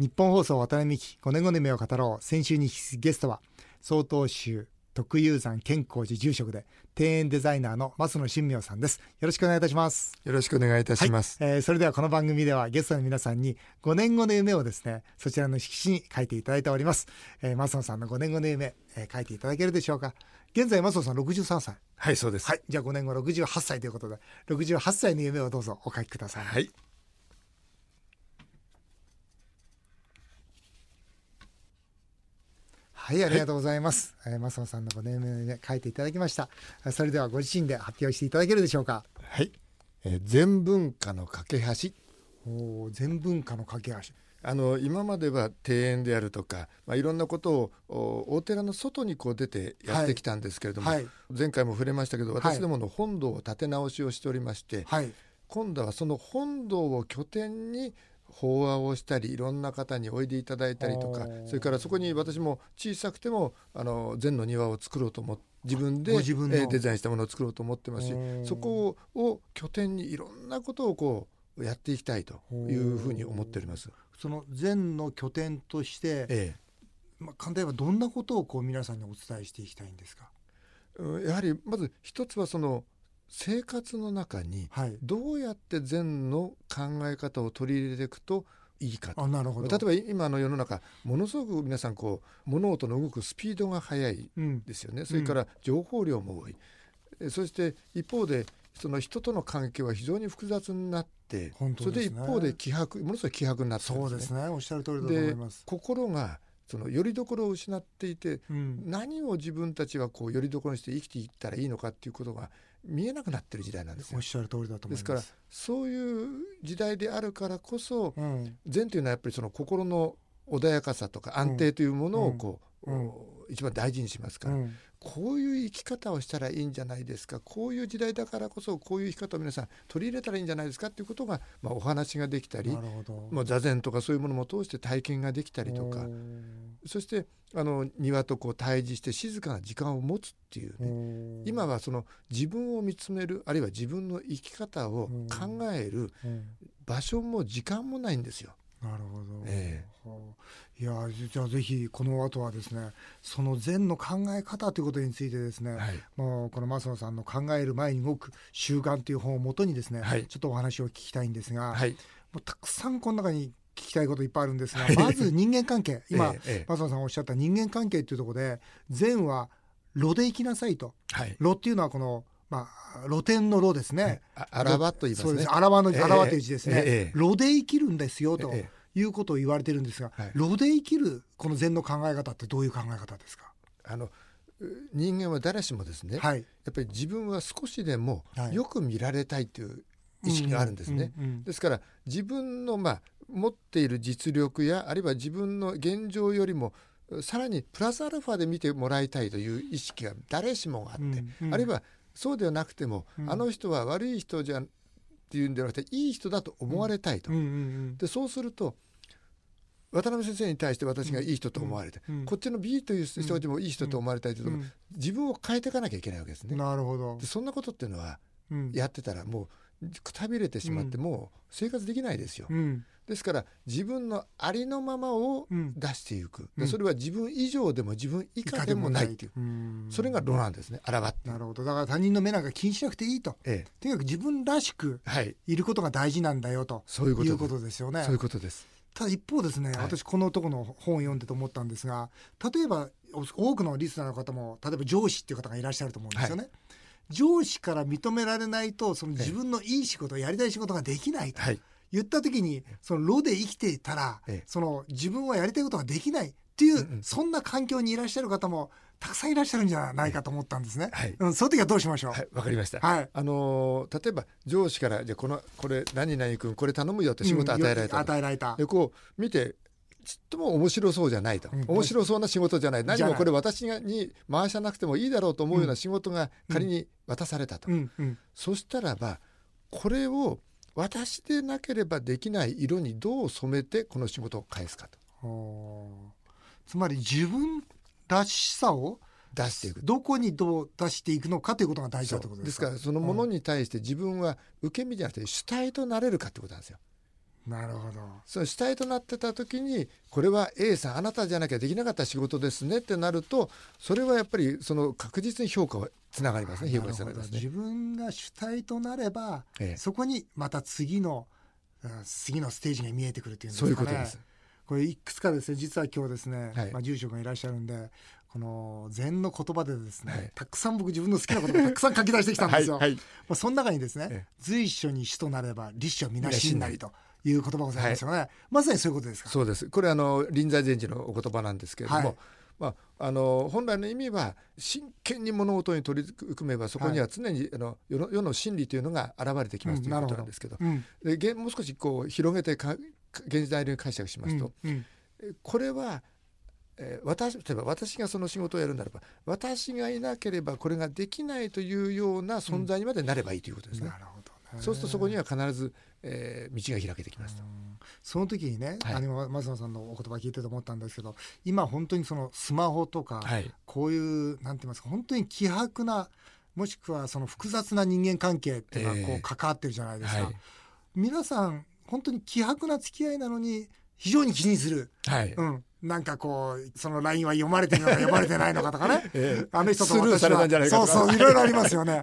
日本放送渡辺美希5年後の夢を語ろう。先週に引き続きゲストは曹洞宗徳祐山建光寺住職で庭園デザイナーの増野真明さんです。よろしくお願いいたします。よろしくお願いいたします。はい、それではこの番組ではゲストの皆さんに5年後の夢をですね、そちらの色紙に書いていただいております。増野さんの5年後の夢、書いていただけるでしょうか。現在増野さん63歳。はい、そうです。はい、じゃあ5年後68歳ということで、68歳の夢をどうぞお書きください。はい。はい、ありがとうございます。増野さんの5年目で書いていただきました。それではご自身で発表していただけるでしょうか。はい、全文化の架け橋。全文化の架け橋。今までは庭園であるとか、いろんなことをお寺の外にこう出てやってきたんですけれども、はいはい、前回も触れましたけど、私どもの本堂を建て直しをしておりまして、はい、今度はその本堂を拠点に法話をしたり、いろんな方においでいただいたりとか、それからそこに私も小さくても禅の庭を作ろうと思って、自分でデザインしたものを作ろうと思ってますし、そこを拠点にいろんなことをこうやっていきたいというふうに思っております。その禅の拠点として、簡単に言えばどんなことをこう皆さんにお伝えしていきたいんですか。やはりまず一つは、その生活の中にどうやって禅の考え方を取り入れていくといいかと。例えば今の世の中、ものすごく皆さんこう物事の動くスピードが速いですよね。それから情報量も多い。そして一方でその人との関係は非常に複雑になって、それで一方でものすごい希薄になっているんですね。そうですね。おっしゃる通りだと思います。心がその拠り所を失っていて、何を自分たちはこう拠り所にして生きていったらいいのかっていうことが見えなくなってる時代なんですよ。おっしゃる通りだと思います。ですからそういう時代であるからこそ、禅というのはやっぱりその心の穏やかさとか安定というものをこう、一番大事にしますから、こういう生き方をしたらいいんじゃないですか、こういう時代だからこそこういう生き方を皆さん取り入れたらいいんじゃないですかっていうことが、お話ができたり、座禅とかそういうものも通して体験ができたりとか、そして庭とこう対峙して静かな時間を持つっていうね。今はその自分を見つめる、あるいは自分の生き方を考える場所も時間もないんですよ。なるほど。いや、じゃあぜひこの後はですね、その禅の考え方ということについてですね、もうこの増野さんの考える前に動く習慣という本をもとにですね、ちょっとお話を聞きたいんですが、もうたくさんこの中に聞きたいこといっぱいあるんですが、まず人間関係。今増野さんがおっしゃった人間関係というところで、禅は炉で行きなさいと。炉っていうのはこの露天の炉ですね。あらわと言いますね。そうです。あらわのあらわという字ですね。炉で生きるんですよということを言われてるんですが、炉で生きるこの禅の考え方ってどういう考え方ですか。人間は誰しもですね、やっぱり自分は少しでもよく見られたいという意識があるんですね。ですから自分の持っている実力や、あるいは自分の現状よりもさらにプラスアルファで見てもらいたいという意識が誰しもあって、あるいはそうではなくても、あの人は悪い人じゃっていうんではなくて、いい人だと思われたいと。でそうすると渡辺先生に対して私がいい人と思われて、こっちの B という人でもいい人と思われたいという、自分を変えていかなきゃいけないわけですね。なるほど。でそんなことっていうのは、やってたらもうくたびれてしまって、もう生活できないですよ。ですから自分のありのままを出していく。それは自分以上でも自分以下でもないっていう、それが炉なんですね。あらばって。なるほど。だから他人の目なんか気にしなくていいと。とにかく自分らしくいることが大事なんだよということですよね。そういうことです。ただ一方ですね、私この男の本を読んでと思ったんですが、例えば多くのリスナーの方も、例えば上司っていう方がいらっしゃると思うんですよね。上司から認められないと、その自分のいい仕事、やりたい仕事ができないと言った時に、その炉で生きていたら、その自分はやりたいことができないっていう、そんな環境にいらっしゃる方もたくさんいらっしゃるんじゃないかと思ったんですね。そういう時はどうしましょう。わかりました。例えば上司から、じゃあこれ何々君これ頼むよって仕事与えられた。でこう見て、ちっとも面白そうじゃないと。面白そうな仕事じゃない。何もこれ私に回さなくてもいいだろうと思うような仕事が仮に渡されたと。そしたらば、これを私でなければできない色にどう染めてこの仕事を返すかと。つまり自分らしさを出していく、どこにどう出していくのかということが大事だということですか。ですからそのものに対して自分は受け身じゃなくて主体となれるかということなんですよ。なるほど。その主体となってた時に、これは A さんあなたじゃなきゃできなかった仕事ですねってなると、それはやっぱりその確実に評価はつながりますね。自分が主体となれば、そこにまた次のステージが見えてくるっていうんですかね。そういうことです。これいくつかですね、実は今日ですね、住職がいらっしゃるんで、この禅の言葉でですね、たくさん僕自分の好きなことをたくさん書き出してきたんですよ。はいはい、その中にですね、随所に主となれば立所みなしんなりという言葉がございますよね。まさにそういうことですか。そうです。これ臨済禅師のお言葉なんですけれども、本来の意味は真剣に物事に取り組めばそこには常に世の真理というのが現れてきますということなんですけど、でもう少しこう広げて現代流に解釈しますと、これは例えば私がその仕事をやるならば、私がいなければこれができないというような存在にまでなればいいということですね。なるほどね。そうするとそこには必ず、道が開けてきますと。その時にね、松野さんのお言葉聞いてと思ったんですけど、今本当にそのスマホとか、こういうなんて言いますか、本当に希薄な、もしくはその複雑な人間関係っていうのがこう関わってるじゃないですか。皆さん本当に希薄な付き合いなのに非常に気にする。なんかこうその LINE は読まれてるのか読まれてないのかとかね、あの人と私はスルーされたんじゃないかとか、そういろいろありますよね。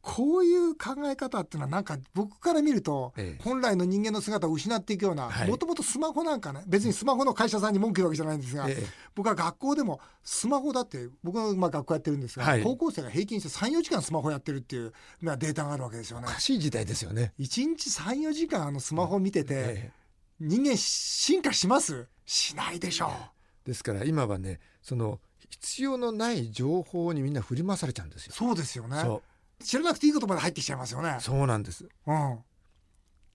こういう考え方っていうのはなんか僕から見ると、本来の人間の姿を失っていくような、もともとスマホなんかね、別にスマホの会社さんに文句言うわけじゃないんですが、僕は学校でもスマホだって、僕は学校やってるんですが、高校生が平均して 3,4 時間スマホやってるっていうデータがあるわけですよね。おかしい時代ですよね。1日 3,4 時間スマホ見てて、人間進化します？しないでしょう。ですから今はね、その必要のない情報にみんな振り回されちゃうんですよ。そうですよね。知らなくていいことまで入ってきちゃいますよね。そうなんです。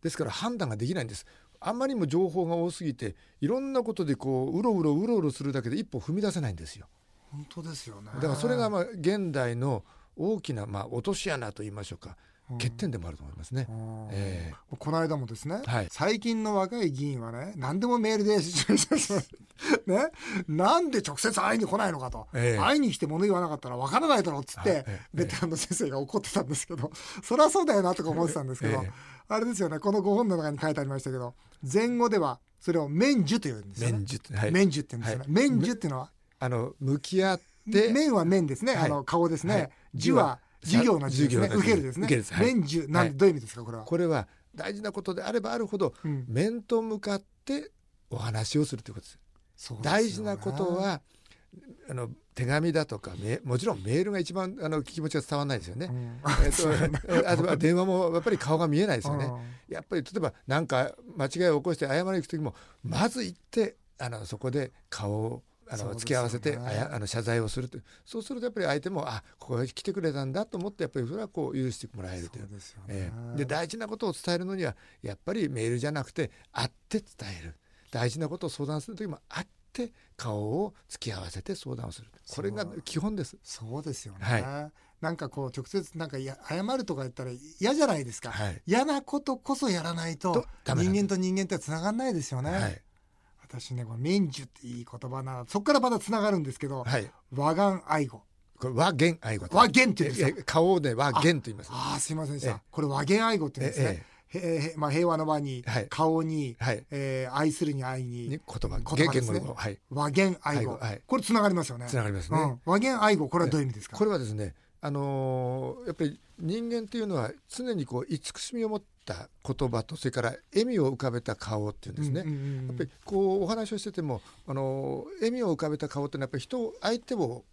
ですから判断ができないんです。あんまりも情報が多すぎて、いろんなことでこううろうろするだけで一歩踏み出せないんですよ。本当ですよね。だからそれが現代の大きな落とし穴と言いましょうか、欠点でもあると思いますね。この間もですね、最近の若い議員はね、何でもメールでね、なんで直接会いに来ないのかと、会いに来て物言わなかったら分からないだろうっつって、ベテランの先生が怒ってたんですけど、そりゃそうだよなとか思ってたんですけど、あれですよね、このご本の中に書いてありましたけど、前後ではそれを面授というんですよね。面授って言うんですよね。面授っていうのは向き合って、面は面ですね、顔ですね。授は授業の授業ですね。受けるですね。面授なんてどういう意味ですか、これは。これは大事なことであればあるほど、面と向かってお話をするということです。大事なことは手紙だとか、もちろんメールが一番気持ちが伝わらないですよね。あとは電話もやっぱり顔が見えないですよね。やっぱり例えば何か間違いを起こして謝りに行く時も、まず行ってそこで顔を付き合わせて謝罪をするという。そうするとやっぱり相手も、あ、ここへ来てくれたんだと思って、やっぱりそれはこう許してもらえるという。で大事なことを伝えるのには、やっぱりメールじゃなくて会って伝える。大事なことを相談する時も会って顔を付き合わせて相談をする。これが基本です。そうですよね。なんかこう直接なんか謝るとか言ったら嫌じゃないですか。嫌なことこそやらないと人間と人間ってつながんないですよね。私ね、この面授っていい言葉な、そこからまたつながるんですけど、和顔愛語。これ和言愛語。和言って言うんですよ。顔で和言と言います。ああ、すいませんでした。これ和言愛語って言うんですね。平和の和に、顔に、愛するに愛に、言葉ですね。和言愛語。これつながりますよね。つながりますね。和言愛語、これはどういう意味ですか。これはですね、やっぱり人間っていうのは常にこう慈しみを持って言葉と、それから笑みを浮かべた顔っていうんですね。やっぱりこうお話をしてても、笑みを浮かべた顔ってのはやっぱり相手を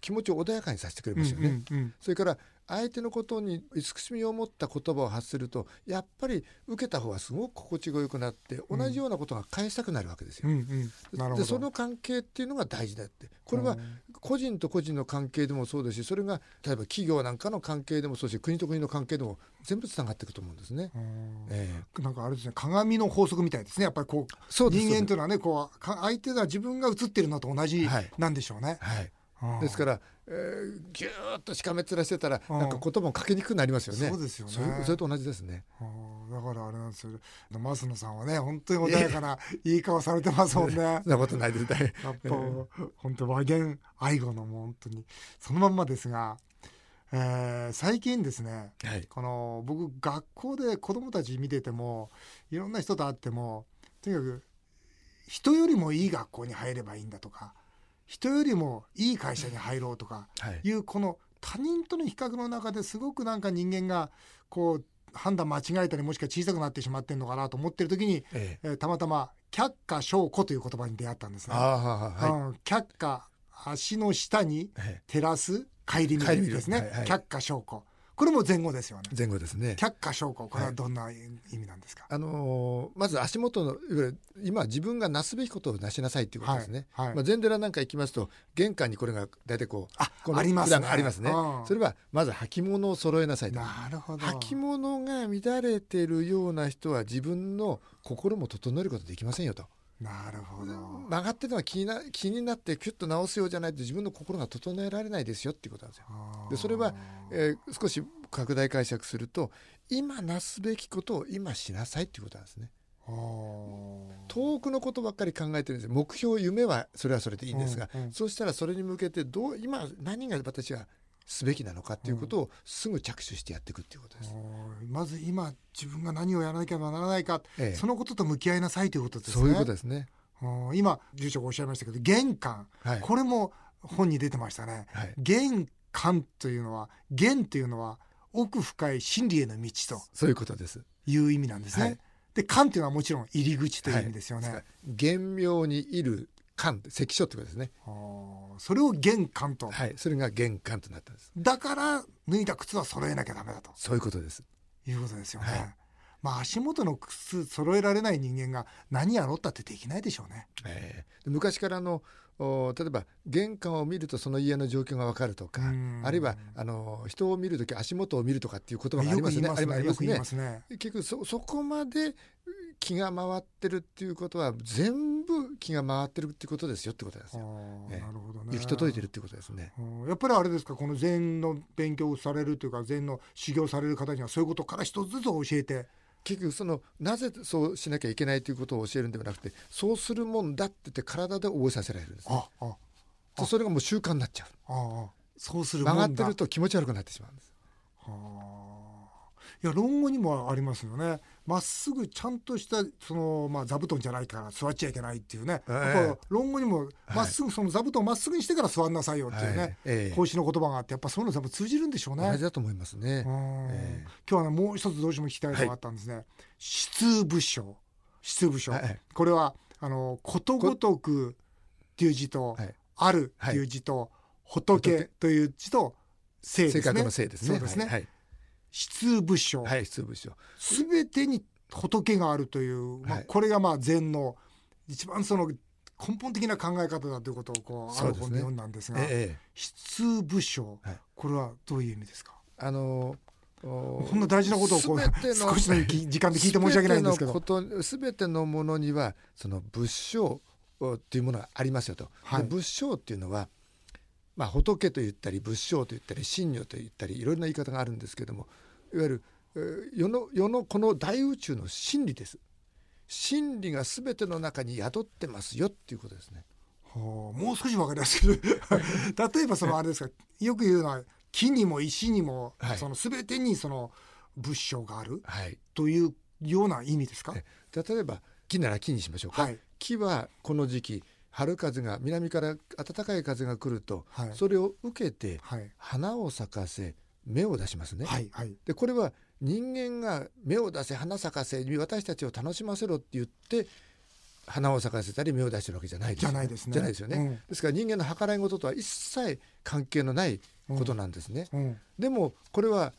気持ちを穏やかにさせてくれますよね。それから相手のことに慈しみを持った言葉を発すると、やっぱり受けた方がすごく心地がよくなって、同じようなことが返したくなるわけですよ。でその関係っていうのが大事だって。これは個人と個人の関係でもそうですし、それが例えば企業なんかの関係でもそうし、国と国の関係でも全部つながっていくと思うんですね。なんかあれですね、鏡の法則みたいですね。やっぱりこう人間というのはね、こう相手が自分が映ってるのと同じなんでしょうね。ですからぎゅーっとしかめっ面してたら、なんか言葉もかけにくくなりますよね。そうですよね。それと同じですね。だからあれなんですよ。増野さんはね、本当に穏やかないい顔されてますもんね。そんなことないです。やっぱ本当和言愛語のもう本当にそのまんまですが、最近ですね、はい、この僕学校で子どもたち見ててもいろんな人と会ってもとにかく人よりもいい学校に入ればいいんだとか人よりもいい会社に入ろうとかいう、はい、この他人との比較の中ですごくなんか人間がこう判断間違えたりもしくは小さくなってしまってるのかなと思ってる時に、ええ、たまたま却下証拠という言葉に出会ったんですね。はい、却下足の下に照らす帰り見るですね、はいはい、却下証拠これも前後ですよね。前後ですね。却下証拠これはどんな意味なんですか。はい、まず足元のいわゆる今自分がなすべきことをなしなさいということですね。はいはい、まあ、禅寺なんか行きますと玄関にこれが大体こうこのありますね。ありますね。それはまず履物を揃えなさいと。なるほど。履物が乱れているような人は自分の心も整えることできませんよと。なるほど。曲がってるのは気になってキュッと直すようじゃないと自分の心が整えられないですよっていうことなんですよ。でそれは、少し拡大解釈すると今なすべきことを今しなさいっていうことなんですね。遠くのことばっかり考えてるんです。目標夢はそれはそれでいいんですが、うんうん、そうしたらそれに向けて今何が私はすべきなのかっていうことをすぐ着手してやっていくっていうことです。まず今自分が何をやらなければならないか、ええ、そのことと向き合いなさいということですね。そういうことですね。今住職おっしゃいましたけど玄関、はい、これも本に出てましたね。はい、玄関というのは玄というのは奥深い真理への道とそういうことですいう意味なんですね。はい、で関というのはもちろん入り口という意味ですよね。はい、玄妙にいる関関所ってことですね。それを玄関と、はい、それが玄関となったんです。だから脱いだ靴は揃えなきゃダメだとそういうことですよね。はい、まあ、足元の靴揃えられない人間が何やろったってできないでしょうね。昔から例えば玄関を見るとその家の状況が分かるとかあるいは人を見るとき足元を見るとかっていう言葉がありますね。よく言いますね。結局 そこまで気が回ってるっていうことは全部気が回ってるっていうことですよってことなんですよ。なるほどね。行き届いてるってことですね。やっぱりあれですか、この禅の勉強をされるというか禅の修行される方にはそういうことから一つずつ教えて結局なぜそうしなきゃいけないということを教えるんではなくてそうするもんだって言って体で覚えさせられるんですね。それがもう習慣になっちゃう。そうするもんだ。曲がってると気持ち悪くなってしまうんです。いや論語にもありますよね。まっすぐちゃんとした座布団じゃないから座っちゃいけないっていうね、論語にもまっすぐ座布団をまっすぐにしてから座んなさいよっていうね、孔子の言葉があって、やっぱそういうの通じるんでしょうね。大事だと思いますね。今日はもう一つどうしても聞きたいのがあったんですね。はい、質部書、はい、これはことごとくっていう字と、はい、あるっていう字と、はい、仏という字と性ですね。性格の性ですね。そうですね。はいはい、質部書、はい、質部書すべてに仏があるという、はい、これが禅の一番根本的な考え方だということをある本で読んだんですが、質部書、はい、これはどういう意味ですか。こんな大事なことを少しの時間で聞いて申し訳ないんですけど、すべてのものには仏性というものがありますよと。はい、仏性というのは仏と言ったり仏性と言ったり神女と言ったりいろいろな言い方があるんですけども、いわゆる世のこの大宇宙の真理です。真理が全ての中に宿ってますよっていうことですね。もう少し分かりやすい例えばあれですか、よく言うのは木にも石にも、はい、全てに仏性がある、はい、というような意味ですか。例えば木なら木にしましょうか。はい、木はこの時期春風が南から暖かい風が来ると、はい、それを受けて、はい、花を咲かせ芽を出しますね。はいはい、でこれは人間が芽を出せ花咲かせ私たちを楽しませろって言って花を咲かせたり芽を出してるわけじゃないですよね。じゃないですよね。うん、ですから人間の計らい事とは一切関係のないことなんですね。うんうん、でもこれは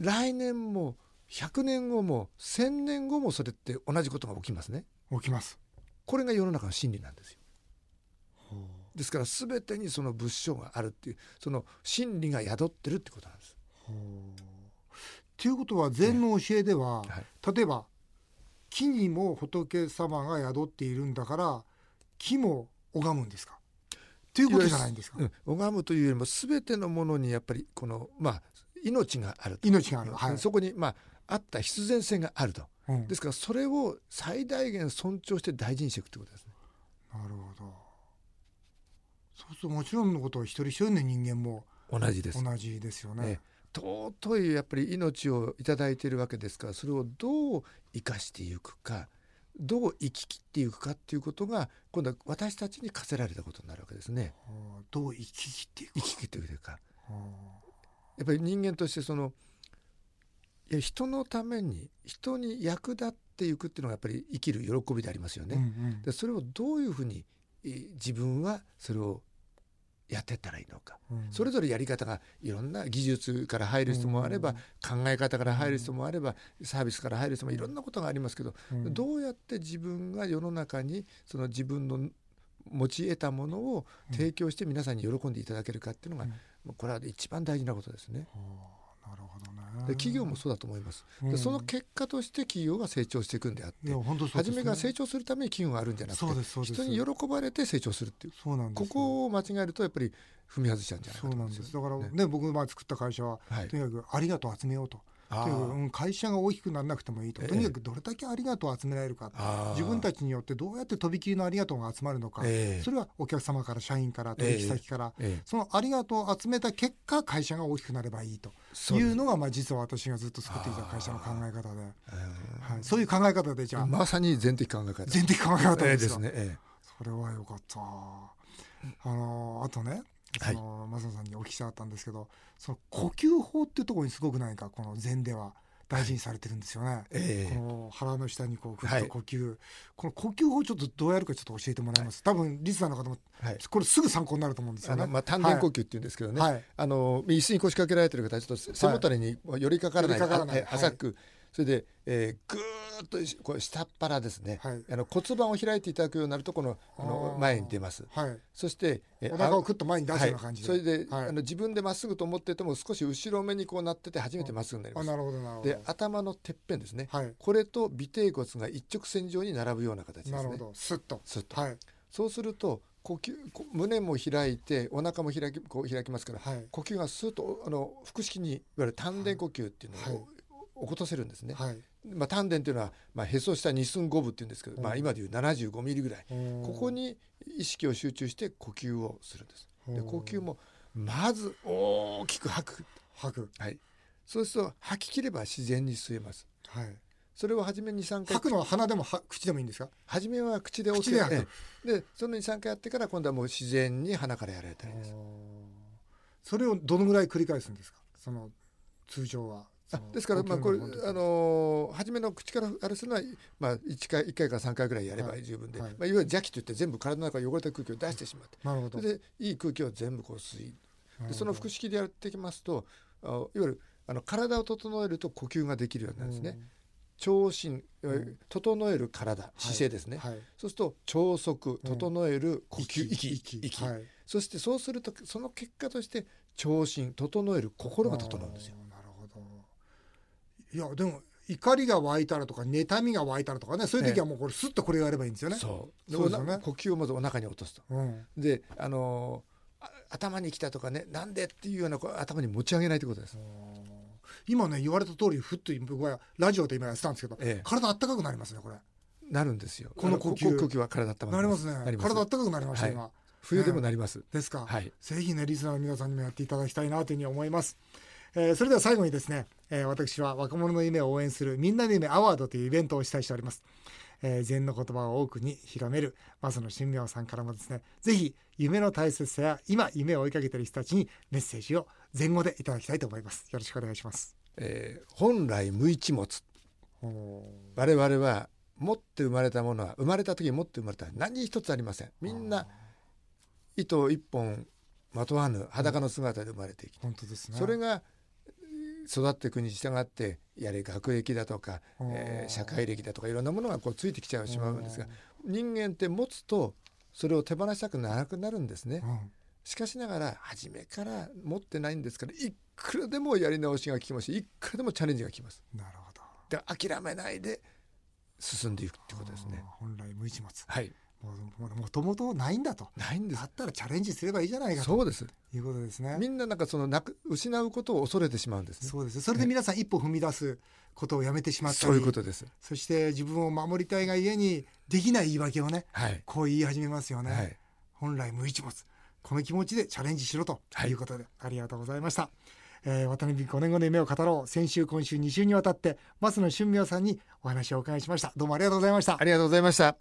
来年も100年後も1000年後もそれって同じことが起きますね。起きます。これが世の中の真理なんですよ。ですから全てに仏性があるっていう真理が宿ってるってことなんです。ということは禅の教えでは、はい、例えば木にも仏様が宿っているんだから木も拝むんですかということじゃないんですか。拝むというよりも全てのものにやっぱり命があると。命がある、はい、そこにあった必然性があると。うん、ですからそれを最大限尊重して大事にしていくってことですね。なるほど。そうするともちろんのことを一人一人の人間も同じですよね。尊いやっぱり命をいただいているわけですから、それをどう生かしていくか、どう生き切っていくかっていうことが今度は私たちに課せられたことになるわけですね。どう生き切っていくか、やっぱり人間としてその人のために人に役立っていくっていうのがやっぱり生きる喜びでありますよね、でそれをどういうふうに自分はそれをやってったらいいのか、それぞれやり方がいろんな技術から入る人もあれば、考え方から入る人もあれば、サービスから入る人もいろんなことがありますけど、どうやって自分が世の中にその自分の持ち得たものを提供して皆さんに喜んでいただけるかっていうのが、これは一番大事なことですね。なるほどね。で企業もそうだと思います、でその結果として企業が成長していくんであって、初めが成長するために企業があるんじゃなくて、人に喜ばれて成長するっていう、そうなんです、ね、ここを間違えるとやっぱり踏み外しちゃうんじゃないかと思うんですよ。そうなんです。だからね、僕が作った会社は、とにかくありがとうを集めようと、会社が大きくならなくてもいいと、とにかくどれだけありがとうを集められるか、自分たちによってどうやってとびきりのありがとうが集まるのか、それはお客様から社員から取引先から、そのありがとうを集めた結果会社が大きくなればいいというのが、実は私がずっと作ってきた会社の考え方で、そういう考え方で、じゃあまさに全的考え方ですね、それはよかった。あとね、松野さんにお聞きしたかったんですけど、その呼吸法っていうところにすごく何かこの禅では大事にされてるんですよね、この腹の下にこうぐっと呼吸、この呼吸法ちょっとどうやるかちょっと教えてもらいます、多分リスナーの方もこれすぐ参考になると思うんですよね。丹田呼吸っていうんですけどね、椅子に腰掛けられてる方はちょっと背もたれに寄りかからない、浅く、それで、ぐーっとこう下っ腹ですね、骨盤を開いていただくようになるとこの前に出ます、そして、お腹をくっと前に出すような感じで、それで、自分でまっすぐと思っていても少し後ろ目にこうなってて初めてまっすぐになります。で頭のてっぺんですね、これと尾てい骨が一直線上に並ぶような形ですね。なるほど、スッと、そうすると呼吸、胸も開いてお腹も開きますから、呼吸がスーッと腹式にいわゆる丹田呼吸っていうのを、起こせるんですね。丹田というのは、へそ下2寸5分っていうんですけど、今でいう75ミリぐらい、ここに意識を集中して呼吸をするんです。で呼吸もまず大きく吐く、そうすると吐き切れば自然に吸えます、それを初めに2、3回、吐くのは鼻でも口でもいいんですか？初めは口で OK で、その2、3回やってから今度はもう自然に鼻からやられたりです。それをどのぐらい繰り返すんですか？その通常はですから、これ初めの口からあれするのは、1回から3回ぐらいやれば十分で、いわゆる邪気といって全部体の中から汚れた空気を出してしまって、それでいい空気を全部こう吸い、その腹式でやってきますと、いわゆる体を整えると呼吸ができるようになるんですね。調身、整える体、姿勢ですね、そうすると調息、整える呼吸、息、そしてそうするとその結果として調身、整える心が整うんですよ。いやでも怒りが湧いたらとか妬みが湧いたらとかね、そういう時はもうこれスッとこれをやればいいんですよね。そうですよね。呼吸をまずお腹に落とすと、で頭に来たとかね、なんでっていうような頭に持ち上げないということです。今ね言われた通りふっと僕はラジオで今やってたんですけど、体あったかくなりますね。これなるんですよ。この呼吸は体あったかくなりますね。体あったかくなりました今。冬でもなります。ですか。ぜひねリスナーの皆さんにもやっていただきたいなというふうに思います。それでは最後にですね、私は若者の夢を応援するみんなの夢アワードというイベントを主催しております。禅の言葉を多くに広める松野真明さんからもですね、ぜひ夢の大切さや今夢を追いかけている人たちにメッセージを前後でいただきたいと思います。よろしくお願いします。本来無一物。我々は持って生まれたものは、生まれた時に持って生まれた何一つありません。みんな糸一本まとわぬ裸の姿で生まれてきて、本当ですね。それが育っていくに従って、やれ学歴だとか、社会歴だとかいろんなものがこうついてきちゃうしまうんですが、人間って持つとそれを手放したくならなくなるんですね、しかしながら初めから持ってないんですから、いくらでもやり直しがきますし、いくらでもチャレンジがきます。なるほど。で諦めないで進んでいくってことですね。本来無一物、もともとないんだと。ないんです。だったらチャレンジすればいいじゃないかと。そうです。いうことですね。みんななんかその失うことを恐れてしまうんですね。そうです。それで皆さん一歩踏み出すことをやめてしまったり。そういうことです。そして自分を守りたいがゆえにできない言い訳をね、こう言い始めますよね。本来無一物。この気持ちでチャレンジしろということで、ありがとうございました。渡辺5年後の夢を語ろう、先週今週2週にわたって松野俊明さんにお話をお伺いしました。どうもありがとうございました。ありがとうございました。